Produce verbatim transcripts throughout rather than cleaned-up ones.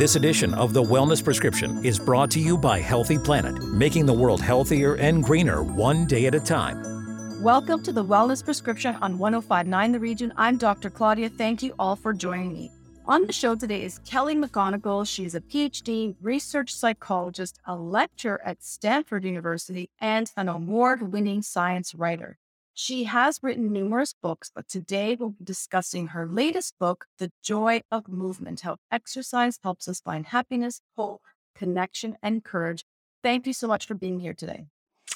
This edition of The Wellness Prescription is brought to you by Healthy Planet, making the world healthier and greener one day at a time. Welcome to The Wellness Prescription on one oh five point nine The Region. I'm Doctor Claudia. Thank you all for joining me. On the show today is Kelly McGonigal. She's a P H D research psychologist, a lecturer at Stanford University, and an award-winning science writer. She has written numerous books, but today we'll be discussing her latest book, The Joy of Movement, How Exercise Helps Us Find Happiness, Hope, Connection, and Courage. Thank you so much for being here today.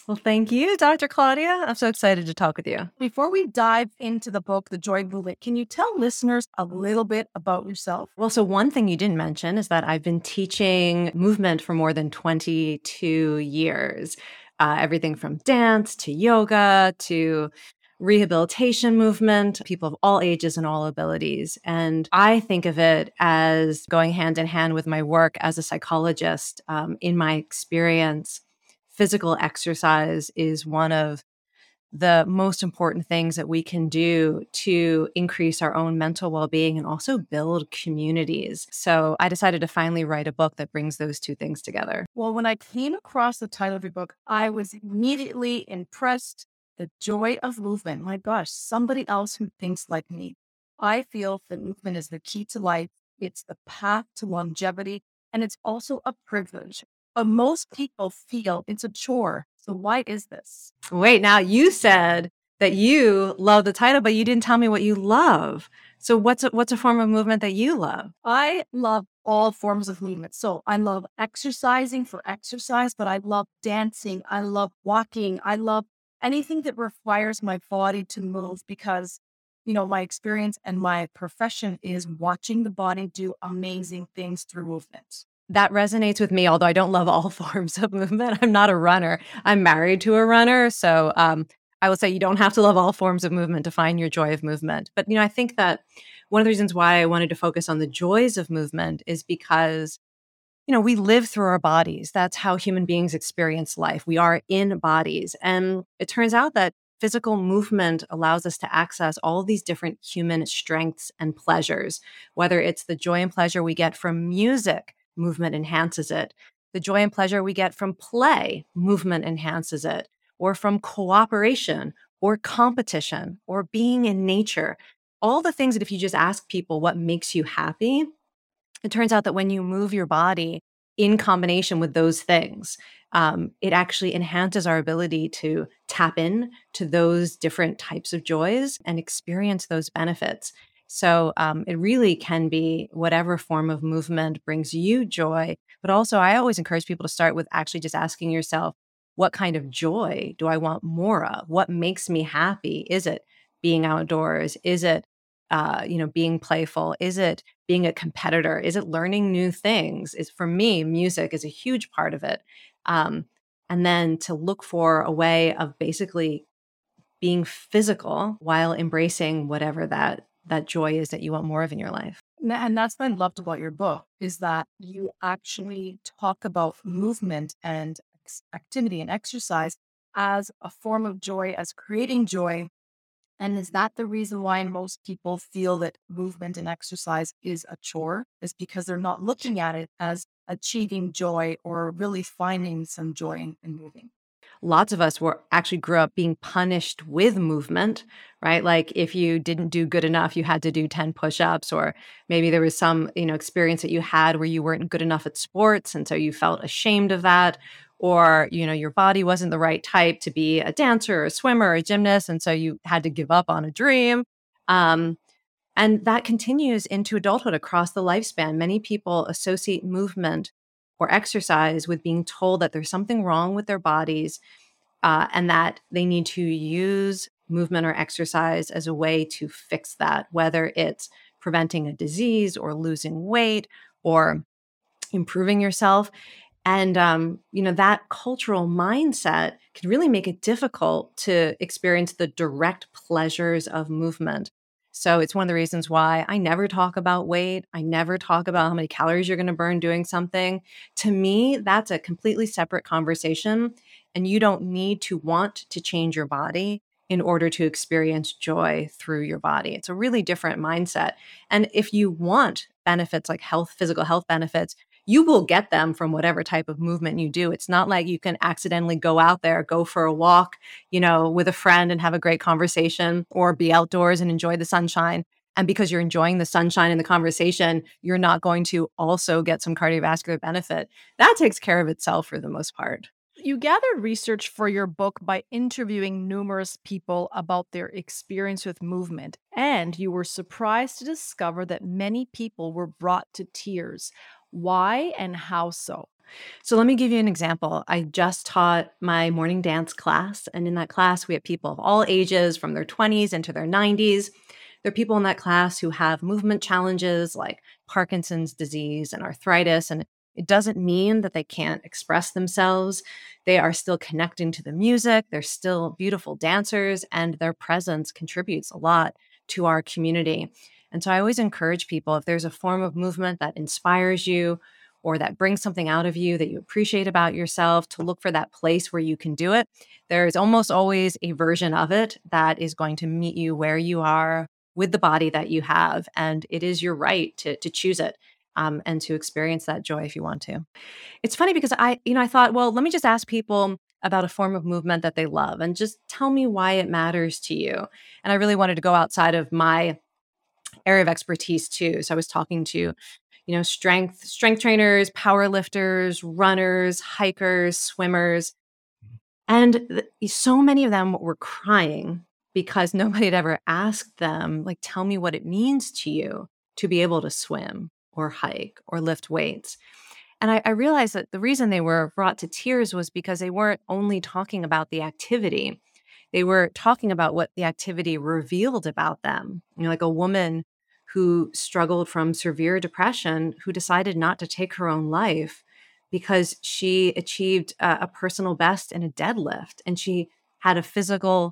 Well, thank you, Doctor Claudia. I'm so excited to talk with you. Before we dive into the book, The Joy of Movement, can you tell listeners a little bit about yourself? Well, so one thing you didn't mention is that I've been teaching movement for more than twenty-two years. Uh, everything from dance to yoga to rehabilitation movement, people of all ages and all abilities. And I think of it as going hand in hand with my work as a psychologist. Um, in my experience, physical exercise is one of the most important things that we can do to increase our own mental well-being and also build communities. So I decided to finally write a book that brings those two things together. Well, when I came across the title of your book, I was immediately impressed. The Joy of Movement. My gosh, somebody else who thinks like me. I feel that movement is the key to life. It's the path to longevity. And it's also a privilege. But most people feel it's a chore. So why is this? Wait, now you said that you love the title, but you didn't tell me what you love. So what's a, what's a form of movement that you love? I love all forms of movement. So I love exercising for exercise, but I love dancing. I love walking. I love anything that requires my body to move because, you know, my experience and my profession is watching the body do amazing things through movement. That resonates with me, although I don't love all forms of movement. I'm not a runner. I'm married to a runner. So um, I will say you don't have to love all forms of movement to find your joy of movement. But, you know, I think that one of the reasons why I wanted to focus on the joys of movement is because, you know, we live through our bodies. That's how human beings experience life. We are in bodies. And it turns out that physical movement allows us to access all these different human strengths and pleasures, whether it's the joy and pleasure we get from music. Movement enhances it. The joy and pleasure we get from play, movement enhances it, or from cooperation or competition or being in nature. All the things that if you just ask people what makes you happy, it turns out that when you move your body in combination with those things, um, it actually enhances our ability to tap in to those different types of joys and experience those benefits. So um, it really can be whatever form of movement brings you joy. But also, I always encourage people to start with actually just asking yourself, what kind of joy do I want more of? What makes me happy? Is it being outdoors? Is it, uh, you know, being playful? Is it being a competitor? Is it learning new things? Is for me, music is a huge part of it. Um, and then to look for a way of basically being physical while embracing whatever that that joy is that you want more of in your life. And that's what I loved about your book is that you actually talk about movement and activity and exercise as a form of joy, as creating joy. And is that the reason why most people feel that movement and exercise is a chore? Is because they're not looking at it as achieving joy or really finding some joy in, in moving. Lots of us were actually grew up being punished with movement, right? Like if you didn't do good enough, you had to do ten push-ups, or maybe there was some, you know, experience that you had where you weren't good enough at sports. And so you felt ashamed of that, or, you know, your body wasn't the right type to be a dancer or a swimmer or a gymnast. And so you had to give up on a dream. Um, and that continues into adulthood across the lifespan. Many people associate movement or exercise with being told that there's something wrong with their bodies uh, and that they need to use movement or exercise as a way to fix that, whether it's preventing a disease or losing weight or improving yourself. And, um, you know, that cultural mindset can really make it difficult to experience the direct pleasures of movement. So it's one of the reasons why I never talk about weight. I never talk about how many calories you're going to burn doing something. To me, that's a completely separate conversation. And you don't need to want to change your body in order to experience joy through your body. It's a really different mindset. And if you want benefits like health, physical health benefits, you will get them from whatever type of movement you do. It's not like you can accidentally go out there, go for a walk, you know, with a friend and have a great conversation, or be outdoors and enjoy the sunshine. And because you're enjoying the sunshine and the conversation, you're not going to also get some cardiovascular benefit. That takes care of itself for the most part. You gathered research for your book by interviewing numerous people about their experience with movement, and you were surprised to discover that many people were brought to tears. Why and how so? So let me give you an example. I just taught my morning dance class, and in that class, we have people of all ages, from their twenties into their nineties. There are people in that class who have movement challenges like Parkinson's disease and arthritis, and it doesn't mean that they can't express themselves. They are still connecting to the music. They're still beautiful dancers, and their presence contributes a lot to our community. And so I always encourage people, if there's a form of movement that inspires you or that brings something out of you that you appreciate about yourself, to look for that place where you can do it. There is almost always a version of it that is going to meet you where you are with the body that you have. And it is your right to, to choose it. Um, and to experience that joy if you want to. It's funny because I, you know, I thought, well, let me just ask people about a form of movement that they love and just tell me why it matters to you. And I really wanted to go outside of my area of expertise too. So I was talking to, you know, strength, strength trainers, power lifters, runners, hikers, swimmers. And th- so many of them were crying because nobody had ever asked them, like, tell me what it means to you to be able to swim, or hike, or lift weights. And I, I realized that the reason they were brought to tears was because they weren't only talking about the activity. They were talking about what the activity revealed about them. You know, like a woman who struggled from severe depression, who decided not to take her own life because she achieved a, a personal best in a deadlift. And she had a physical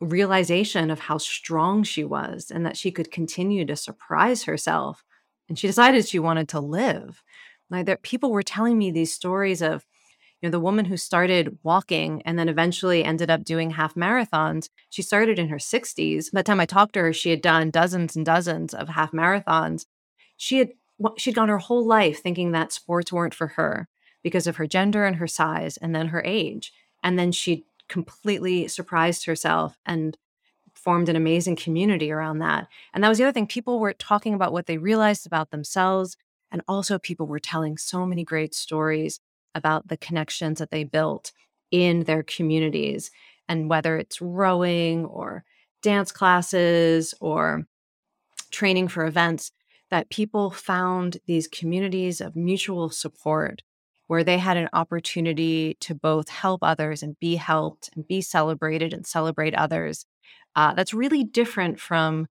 realization of how strong she was and that she could continue to surprise herself. And she decided she wanted to live. Like, there, people were telling me these stories of, you know, the woman who started walking and then eventually ended up doing half marathons. She started in her sixties. By the time I talked to her, she had done dozens and dozens of half marathons. She had she'd gone her whole life thinking that sports weren't for her because of her gender and her size and then her age. And then she completely surprised herself and formed an amazing community around that. And that was the other thing. People were talking about what they realized about themselves. And also people were telling so many great stories about the connections that they built in their communities. And whether it's rowing or dance classes or training for events, that people found these communities of mutual support where they had an opportunity to both help others and be helped and be celebrated and celebrate others. Uh, that's really different from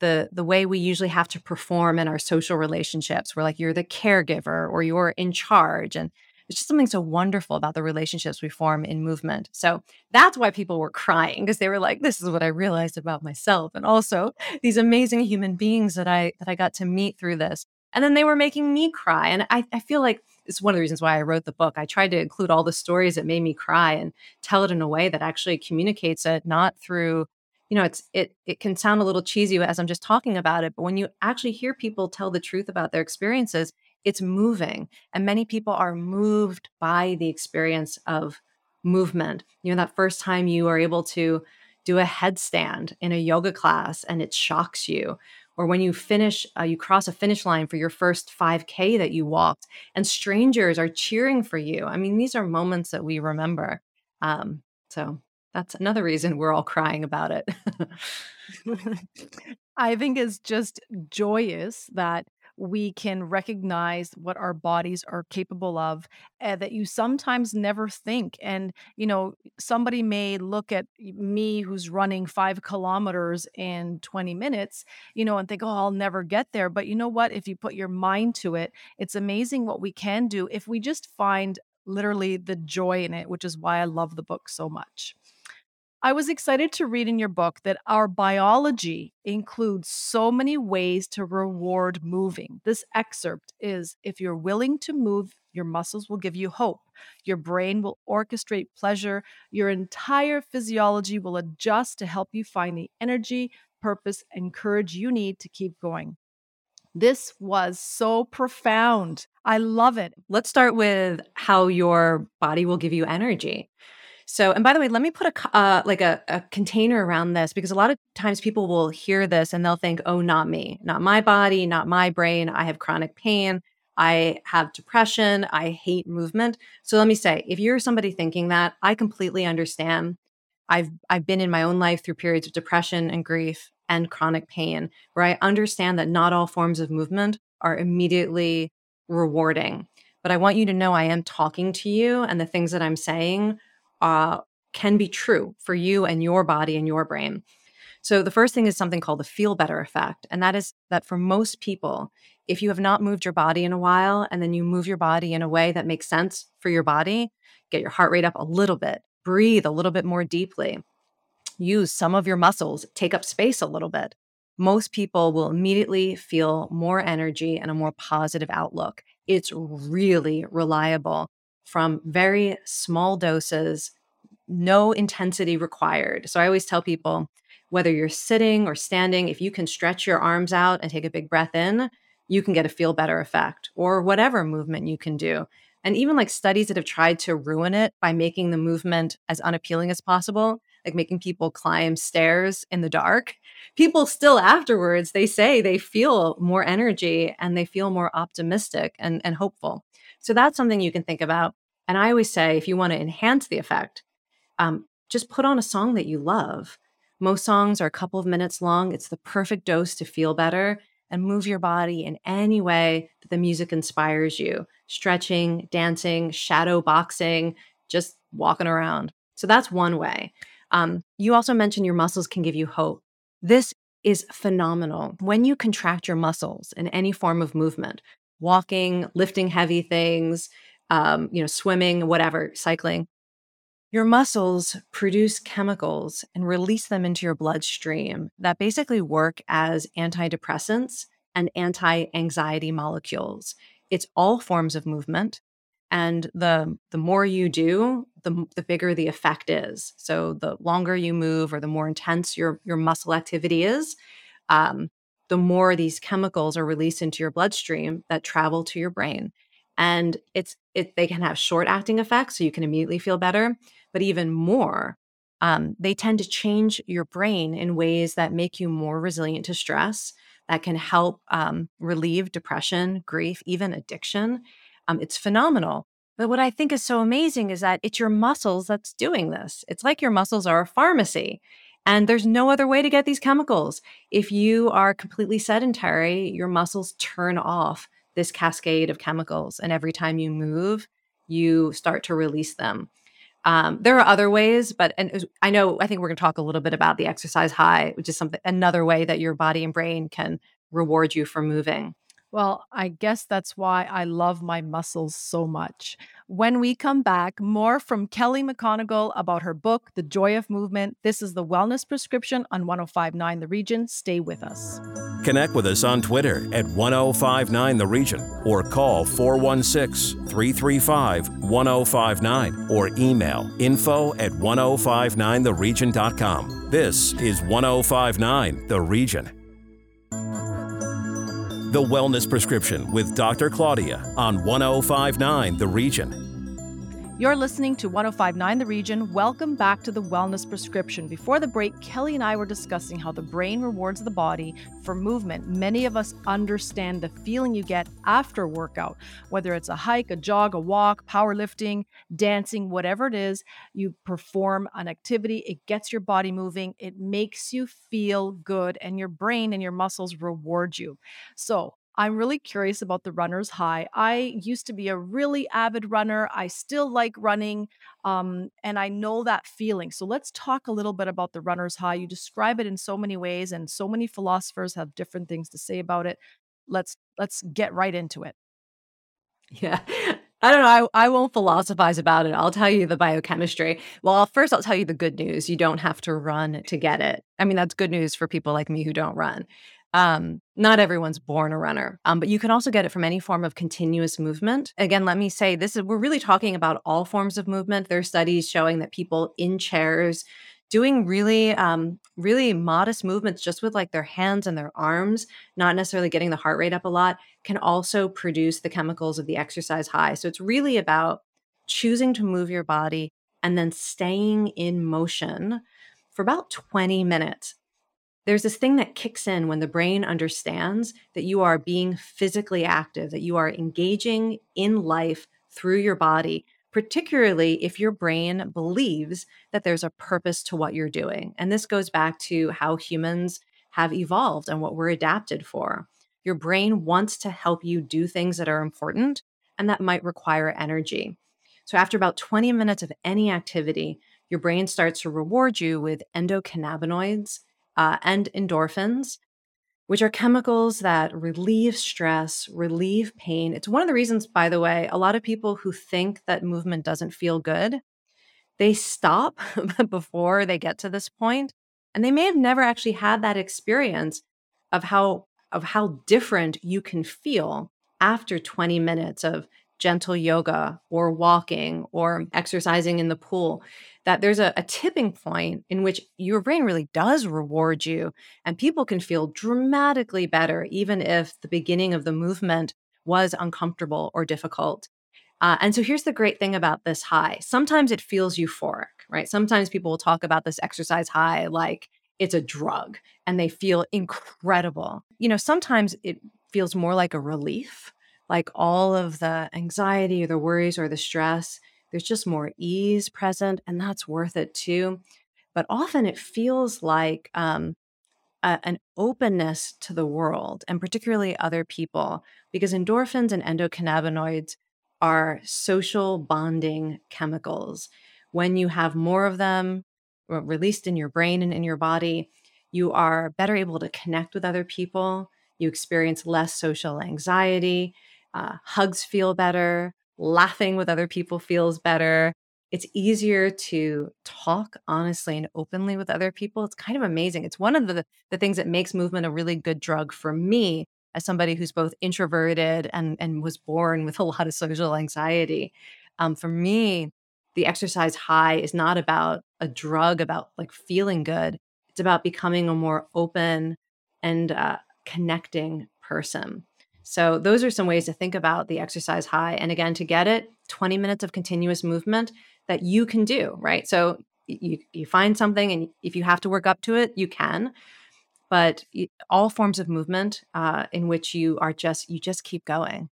the the way we usually have to perform in our social relationships, where like you're the caregiver or you're in charge. And it's just something so wonderful about the relationships we form in movement. So that's why people were crying, because they were like, this is what I realized about myself. And also these amazing human beings that I that I got to meet through this. And then they were making me cry. And I, I feel like it's one of the reasons why I wrote the book. I tried to include all the stories that made me cry and tell it in a way that actually communicates it, not through, you know, it's it it can sound a little cheesy as I'm just talking about it, but when you actually hear people tell the truth about their experiences, it's moving. And many people are moved by the experience of movement. You know, that first time you are able to do a headstand in a yoga class and it shocks you. Or when you finish, uh, you cross a finish line for your first five K that you walked and strangers are cheering for you. I mean, these are moments that we remember. Um, so that's another reason we're all crying about it. I think it's just joyous that we can recognize what our bodies are capable of, and that you sometimes never think. And, you know, somebody may look at me who's running five kilometers in twenty minutes, you know, and think, oh, I'll never get there. But you know what? If you put your mind to it, it's amazing what we can do if we just find literally the joy in it, which is why I love the book so much. I was excited to read in your book that our biology includes so many ways to reward moving. This excerpt is, if you're willing to move, your muscles will give you hope. Your brain will orchestrate pleasure. Your entire physiology will adjust to help you find the energy, purpose, and courage you need to keep going. This was so profound. I love it. Let's start with how your body will give you energy. So, and by the way, let me put a uh, like a, a container around this, because a lot of times people will hear this and they'll think, oh, not me, not my body, not my brain. I have chronic pain. I have depression. I hate movement. So let me say, if you're somebody thinking that, I completely understand. I've I've been in my own life through periods of depression and grief and chronic pain, where I understand that not all forms of movement are immediately rewarding. But I want you to know I am talking to you, and the things that I'm saying Uh, can be true for you and your body and your brain. So the first thing is something called the feel better effect. And that is that for most people, if you have not moved your body in a while, and then you move your body in a way that makes sense for your body, get your heart rate up a little bit, breathe a little bit more deeply, use some of your muscles, take up space a little bit, most people will immediately feel more energy and a more positive outlook. It's really reliable. From very small doses, no intensity required. So I always tell people, whether you're sitting or standing, if you can stretch your arms out and take a big breath in, you can get a feel better effect, or whatever movement you can do. And even like studies that have tried to ruin it by making the movement as unappealing as possible, like making people climb stairs in the dark, people still afterwards, they say they feel more energy and they feel more optimistic and, and hopeful. So that's something you can think about. And I always say, if you want to enhance the effect, um, just put on a song that you love. Most songs are a couple of minutes long. It's the perfect dose to feel better, and move your body in any way that the music inspires you. Stretching, dancing, shadow boxing, just walking around. So that's one way. Um, you also mentioned your muscles can give you hope. This is phenomenal. When you contract your muscles in any form of movement, walking, lifting heavy things, um, you know, swimming, whatever, cycling, your muscles produce chemicals and release them into your bloodstream that basically work as antidepressants and anti-anxiety molecules. It's all forms of movement. And the, the more you do, the, the bigger the effect is. So the longer you move, or the more intense your, your muscle activity is, um, the more these chemicals are released into your bloodstream that travel to your brain. And it's it, they can have short-acting effects, so you can immediately feel better. But even more, um, they tend to change your brain in ways that make you more resilient to stress, that can help um, relieve depression, grief, even addiction. Um, it's phenomenal. But what I think is so amazing is that it's your muscles that's doing this. It's like your muscles are a pharmacy. And there's no other way to get these chemicals. If you are completely sedentary, your muscles turn off this cascade of chemicals. And every time you move, you start to release them. Um, there are other ways, but and I know, I think we're going to talk a little bit about the exercise high, which is something, another way that your body and brain can reward you for moving. Well, I guess that's why I love my muscles so much. When we come back, more from Kelly McGonigal about her book, The Joy of Movement. This is The Wellness Prescription on one oh five point nine The Region. Stay with us. Connect with us on Twitter at one oh five point nine The Region, or call four one six, three three five, one oh five nine, or email info at ten fifty-nine the region dot com. This is one oh five point nine The Region. The Wellness Prescription with Doctor Claudia on one oh five point nine The Region. You're listening to one oh five point nine The Region. Welcome back to The Wellness Prescription. Before the break, Kelly and I were discussing how the brain rewards the body for movement. Many of us understand the feeling you get after a workout, whether it's a hike, a jog, a walk, powerlifting, dancing, whatever it is, you perform an activity, it gets your body moving, it makes you feel good, and your brain and your muscles reward you. So I'm really curious about the runner's high. I used to be a really avid runner. I still like running, um, and I know that feeling. So let's talk a little bit about the runner's high. You describe it in so many ways, and so many philosophers have different things to say about it. Let's let's get right into it. Yeah. I don't know. I, I won't philosophize about it. I'll tell you the biochemistry. Well, first, I'll tell you the good news. You don't have to run to get it. I mean, that's good news for people like me who don't run. Um, not everyone's born a runner, um, but you can also get it from any form of continuous movement. Again, let me say this is, we're really talking about all forms of movement. There are studies showing that people in chairs doing really, um, really modest movements just with like their hands and their arms, not necessarily getting the heart rate up a lot, can also produce the chemicals of the exercise high. So it's really about choosing to move your body and then staying in motion for about twenty minutes. There's this thing that kicks in when the brain understands that you are being physically active, that you are engaging in life through your body, particularly if your brain believes that there's a purpose to what you're doing. And this goes back to how humans have evolved and what we're adapted for. Your brain wants to help you do things that are important and that might require energy. So after about twenty minutes of any activity, your brain starts to reward you with endocannabinoids, Uh, and endorphins, which are chemicals that relieve stress, relieve pain. It's one of the reasons, by the way, a lot of people who think that movement doesn't feel good, they stop before they get to this point, and they may have never actually had that experience of how of how different you can feel after twenty minutes of gentle yoga or walking or exercising in the pool, that there's a, a tipping point in which your brain really does reward you and people can feel dramatically better, even if the beginning of the movement was uncomfortable or difficult. Uh, and so here's the great thing about this high. Sometimes it feels euphoric, right? Sometimes people will talk about this exercise high like it's a drug and they feel incredible. You know, sometimes it feels more like a relief. Like all of the anxiety or the worries or the stress, there's just more ease present, and that's worth it too. But often it feels like um, a, an openness to the world and particularly other people, because endorphins and endocannabinoids are social bonding chemicals. When you have more of them released in your brain and in your body, you are better able to connect with other people. You experience less social anxiety. Uh, hugs feel better, laughing with other people feels better. It's easier to talk honestly and openly with other people. It's kind of amazing. It's one of the, the things that makes movement a really good drug for me as somebody who's both introverted and, and was born with a lot of social anxiety. Um, for me, the exercise high is not about a drug, about like feeling good. It's about becoming a more open and uh, connecting person. So those are some ways to think about the exercise high. And again, to get it, twenty minutes of continuous movement that you can do, right? So you, you find something, and if you have to work up to it, you can. But all forms of movement uh, in which you are just, you just keep going,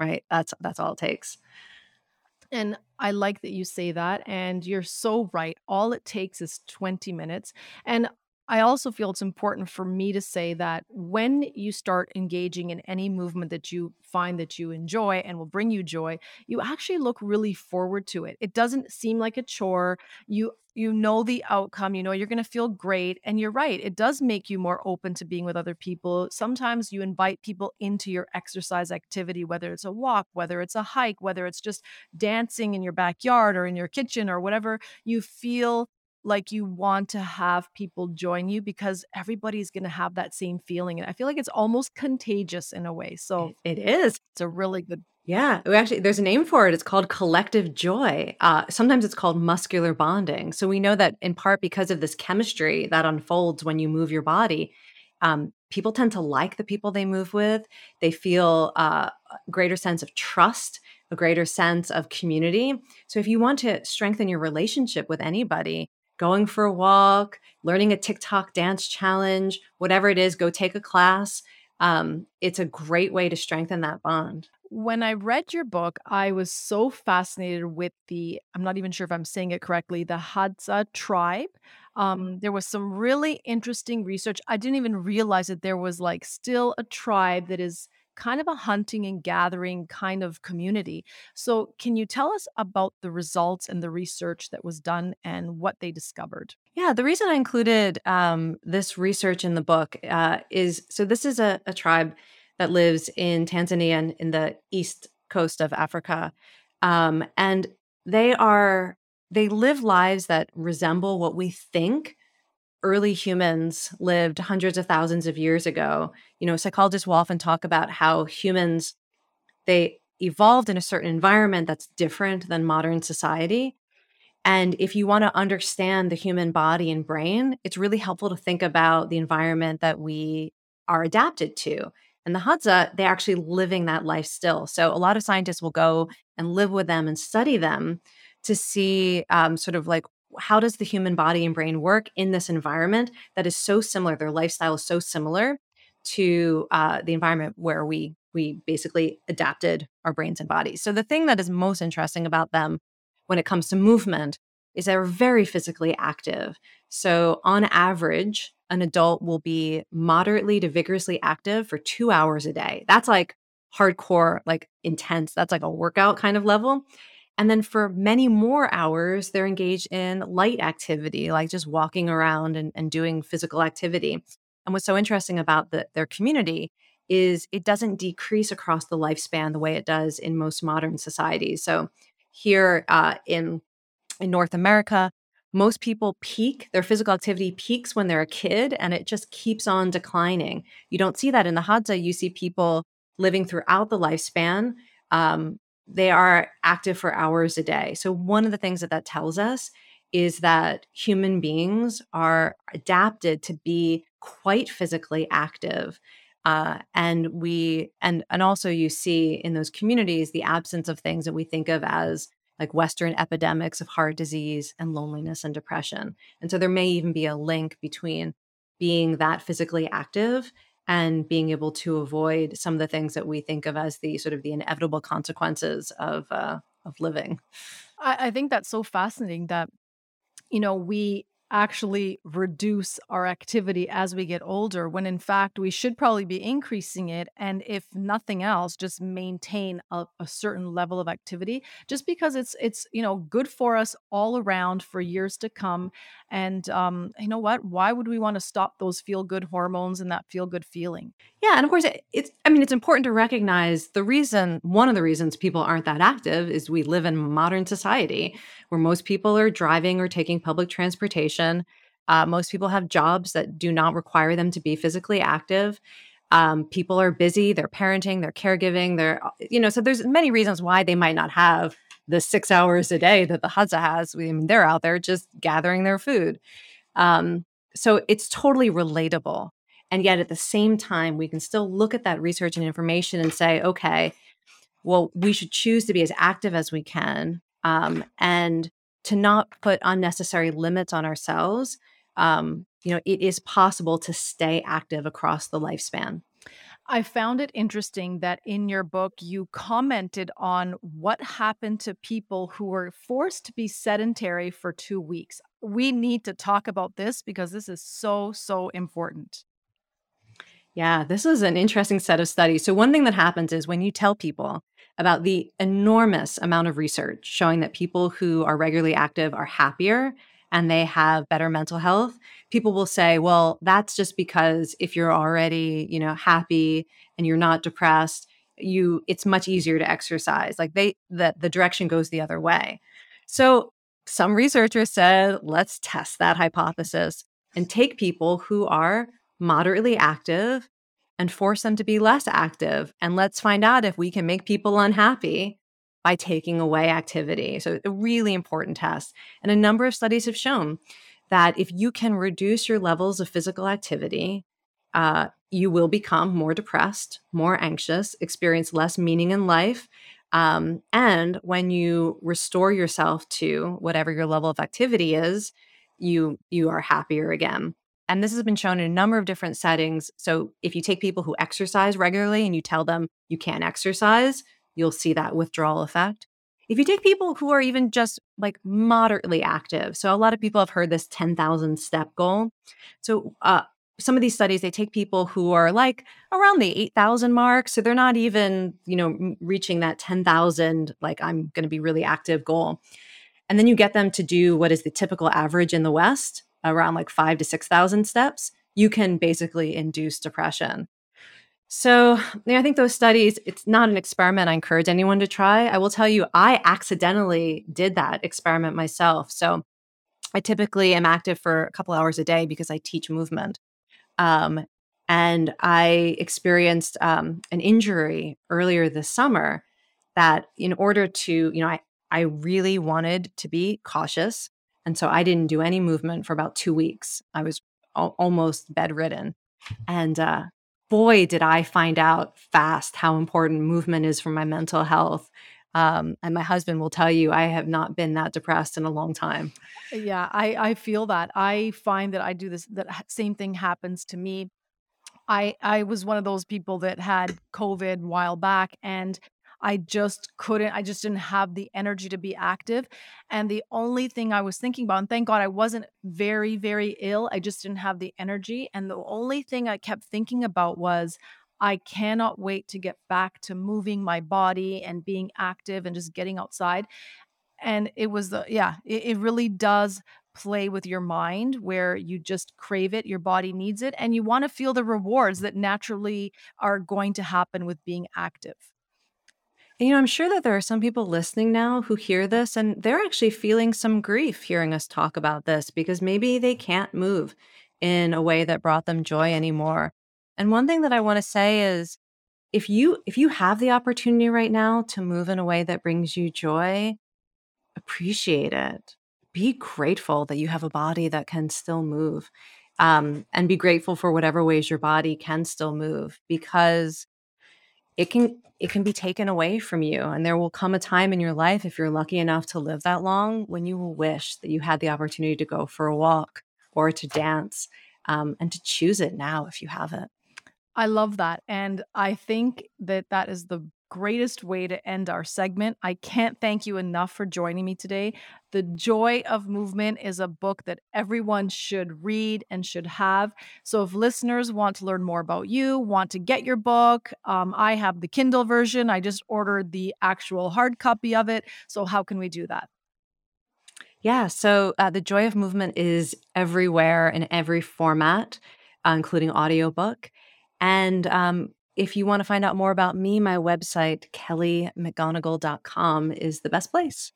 right? That's, that's all it takes. And I like that you say that. And you're so right. All it takes is twenty minutes. And I also feel it's important for me to say that when you start engaging in any movement that you find that you enjoy and will bring you joy, you actually look really forward to it. It doesn't seem like a chore. You you know the outcome, you know you're going to feel great. And you're right, it does make you more open to being with other people. Sometimes you invite people into your exercise activity, whether it's a walk, whether it's a hike, whether it's just dancing in your backyard or in your kitchen or whatever. You feel like you want to have people join you because everybody's going to have that same feeling. And I feel like it's almost contagious in a way. So it is. It's a really good. Yeah. We actually, there's a name for it. It's called collective joy. Uh, sometimes it's called muscular bonding. So we know that in part because of this chemistry that unfolds when you move your body, um, people tend to like the people they move with. They feel uh, a greater sense of trust, a greater sense of community. So if you want to strengthen your relationship with anybody, going for a walk, learning a TikTok dance challenge, whatever it is, go take a class. Um, it's a great way to strengthen that bond. When I read your book, I was so fascinated with the, I'm not even sure if I'm saying it correctly, the Hadza tribe. Um, there was some really interesting research. I didn't even realize that there was like still a tribe that is kind of a hunting and gathering kind of community. So can you tell us about the results and the research that was done and what they discovered? Yeah, the reason I included um, this research in the book uh, is, so this is a, a tribe that lives in Tanzania in, in the east coast of Africa. Um, and they are, they live lives that resemble what we think early humans lived hundreds of thousands of years ago. You know, psychologists will often talk about how humans, they evolved in a certain environment that's different than modern society. And if you want to understand the human body and brain, it's really helpful to think about the environment that we are adapted to. And the Hadza, they're actually living that life still. So a lot of scientists will go and live with them and study them to see um, sort of like, how does the human body and brain work in this environment that is so similar? Their lifestyle is so similar to uh, the environment where we we basically adapted our brains and bodies. So the thing that is most interesting about them when it comes to movement is they're very physically active. So on average, an adult will be moderately to vigorously active for two hours a day. That's like hardcore, like intense. That's like a workout kind of level. And then for many more hours, they're engaged in light activity, like just walking around and, and doing physical activity. And what's so interesting about the, their community is it doesn't decrease across the lifespan the way it does in most modern societies. So here uh, in, in North America, most people peak, their physical activity peaks when they're a kid, and it just keeps on declining. You don't see that in the Hadza. You see people living throughout the lifespan. Um, they are active for hours a day. So one of the things that that tells us is that human beings are adapted to be quite physically active. Uh, and we, and, and also you see in those communities, the absence of things that we think of as like Western epidemics of heart disease and loneliness and depression. And so there may even be a link between being that physically active and being able to avoid some of the things that we think of as the sort of the inevitable consequences of, uh, of living. I, I think that's so fascinating that, you know, we actually reduce our activity as we get older, when in fact we should probably be increasing it. And if nothing else, just maintain a, a certain level of activity, just because it's, it's, you know, good for us all around for years to come. And um, you know what, why would we want to stop those feel good hormones and that feel good feeling? Yeah. And of course it, it's, I mean, it's important to recognize the reason, one of the reasons people aren't that active is we live in modern society where most people are driving or taking public transportation. Uh, most people have jobs that do not require them to be physically active. Um, people are busy, they're parenting, they're caregiving, they're, you know, so there's many reasons why they might not have the six hours a day that the Hadza has. I mean, they're out there just gathering their food. Um, so it's totally relatable. And yet at the same time, we can still look at that research and information and say, okay, well, we should choose to be as active as we can. Um, and to not put unnecessary limits on ourselves, um, you know, it is possible to stay active across the lifespan. I found it interesting that in your book, you commented on what happened to people who were forced to be sedentary for two weeks. We need to talk about this because this is so, so important. Yeah, this is an interesting set of studies. So one thing that happens is when you tell people about the enormous amount of research showing that people who are regularly active are happier and they have better mental health, people will say, well, that's just because if you're already, you know, happy and you're not depressed, you it's much easier to exercise. Like they that the direction goes the other way. So some researchers said, let's test that hypothesis and take people who are moderately active and force them to be less active. And let's find out if we can make people unhappy by taking away activity. So a really important test. And a number of studies have shown that if you can reduce your levels of physical activity, uh, you will become more depressed, more anxious, experience less meaning in life. Um, and when you restore yourself to whatever your level of activity is, you, you are happier again. And this has been shown in a number of different settings. So if you take people who exercise regularly and you tell them you can't exercise, you'll see that withdrawal effect. If you take people who are even just like moderately active, so a lot of people have heard this ten thousand step goal. So uh, some of these studies, they take people who are like around the eight thousand mark. So they're not even, you know, reaching that ten thousand, like I'm going to be really active goal. And then you get them to do what is the typical average in the West, around like five to six thousand steps, you can basically induce depression. So you know, I think those studies, it's not an experiment I encourage anyone to try. I will tell you, I accidentally did that experiment myself. So I typically am active for a couple hours a day because I teach movement. Um, and I experienced um, an injury earlier this summer that in order to, you know, I, I really wanted to be cautious. And so I didn't do any movement for about two weeks. I was al- almost bedridden. And, uh, boy, did I find out fast how important movement is for my mental health. Um, and my husband will tell you, I have not been that depressed in a long time. Yeah, I, I feel that. I find that I do this, that same thing happens to me. I, I was one of those people that had COVID a while back, and I just couldn't, I just didn't have the energy to be active. And the only thing I was thinking about, and thank God I wasn't very, very ill, I just didn't have the energy. And the only thing I kept thinking about was, I cannot wait to get back to moving my body and being active and just getting outside. And it was the, yeah, it, it really does play with your mind where you just crave it, your body needs it, and you want to feel the rewards that naturally are going to happen with being active. You know, I'm sure that there are some people listening now who hear this and they're actually feeling some grief hearing us talk about this because maybe they can't move in a way that brought them joy anymore. And one thing that I want to say is if you if you have the opportunity right now to move in a way that brings you joy, appreciate it. Be grateful that you have a body that can still move, um, and be grateful for whatever ways your body can still move, because it can it can be taken away from you. And there will come a time in your life, if you're lucky enough to live that long, when you will wish that you had the opportunity to go for a walk or to dance, um, and to choose it now if you have it. I love that. And I think that that is the greatest way to end our segment. I can't thank you enough for joining me today. The Joy of Movement is a book that everyone should read and should have. So if listeners want to learn more about you, want to get your book, um, I have the Kindle version. I just ordered the actual hard copy of it. So how can we do that? Yeah, so uh, The Joy of Movement is everywhere in every format, uh, including audiobook. And um, if you want to find out more about me, my website, kelly mcgonigal dot com, is the best place.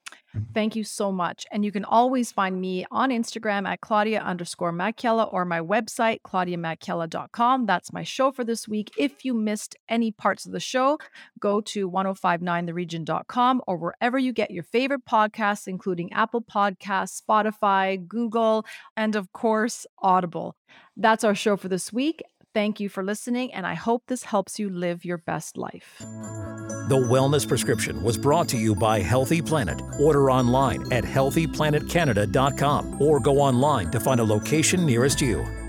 Thank you so much. And you can always find me on Instagram at Claudia underscore Macchiella, or my website, claudia macchiella dot com. That's my show for this week. If you missed any parts of the show, go to one oh five nine the region dot com or wherever you get your favorite podcasts, including Apple Podcasts, Spotify, Google, and of course, Audible. That's our show for this week. Thank you for listening, and I hope this helps you live your best life. The Wellness Prescription was brought to you by Healthy Planet. Order online at healthy planet canada dot com or go online to find a location nearest you.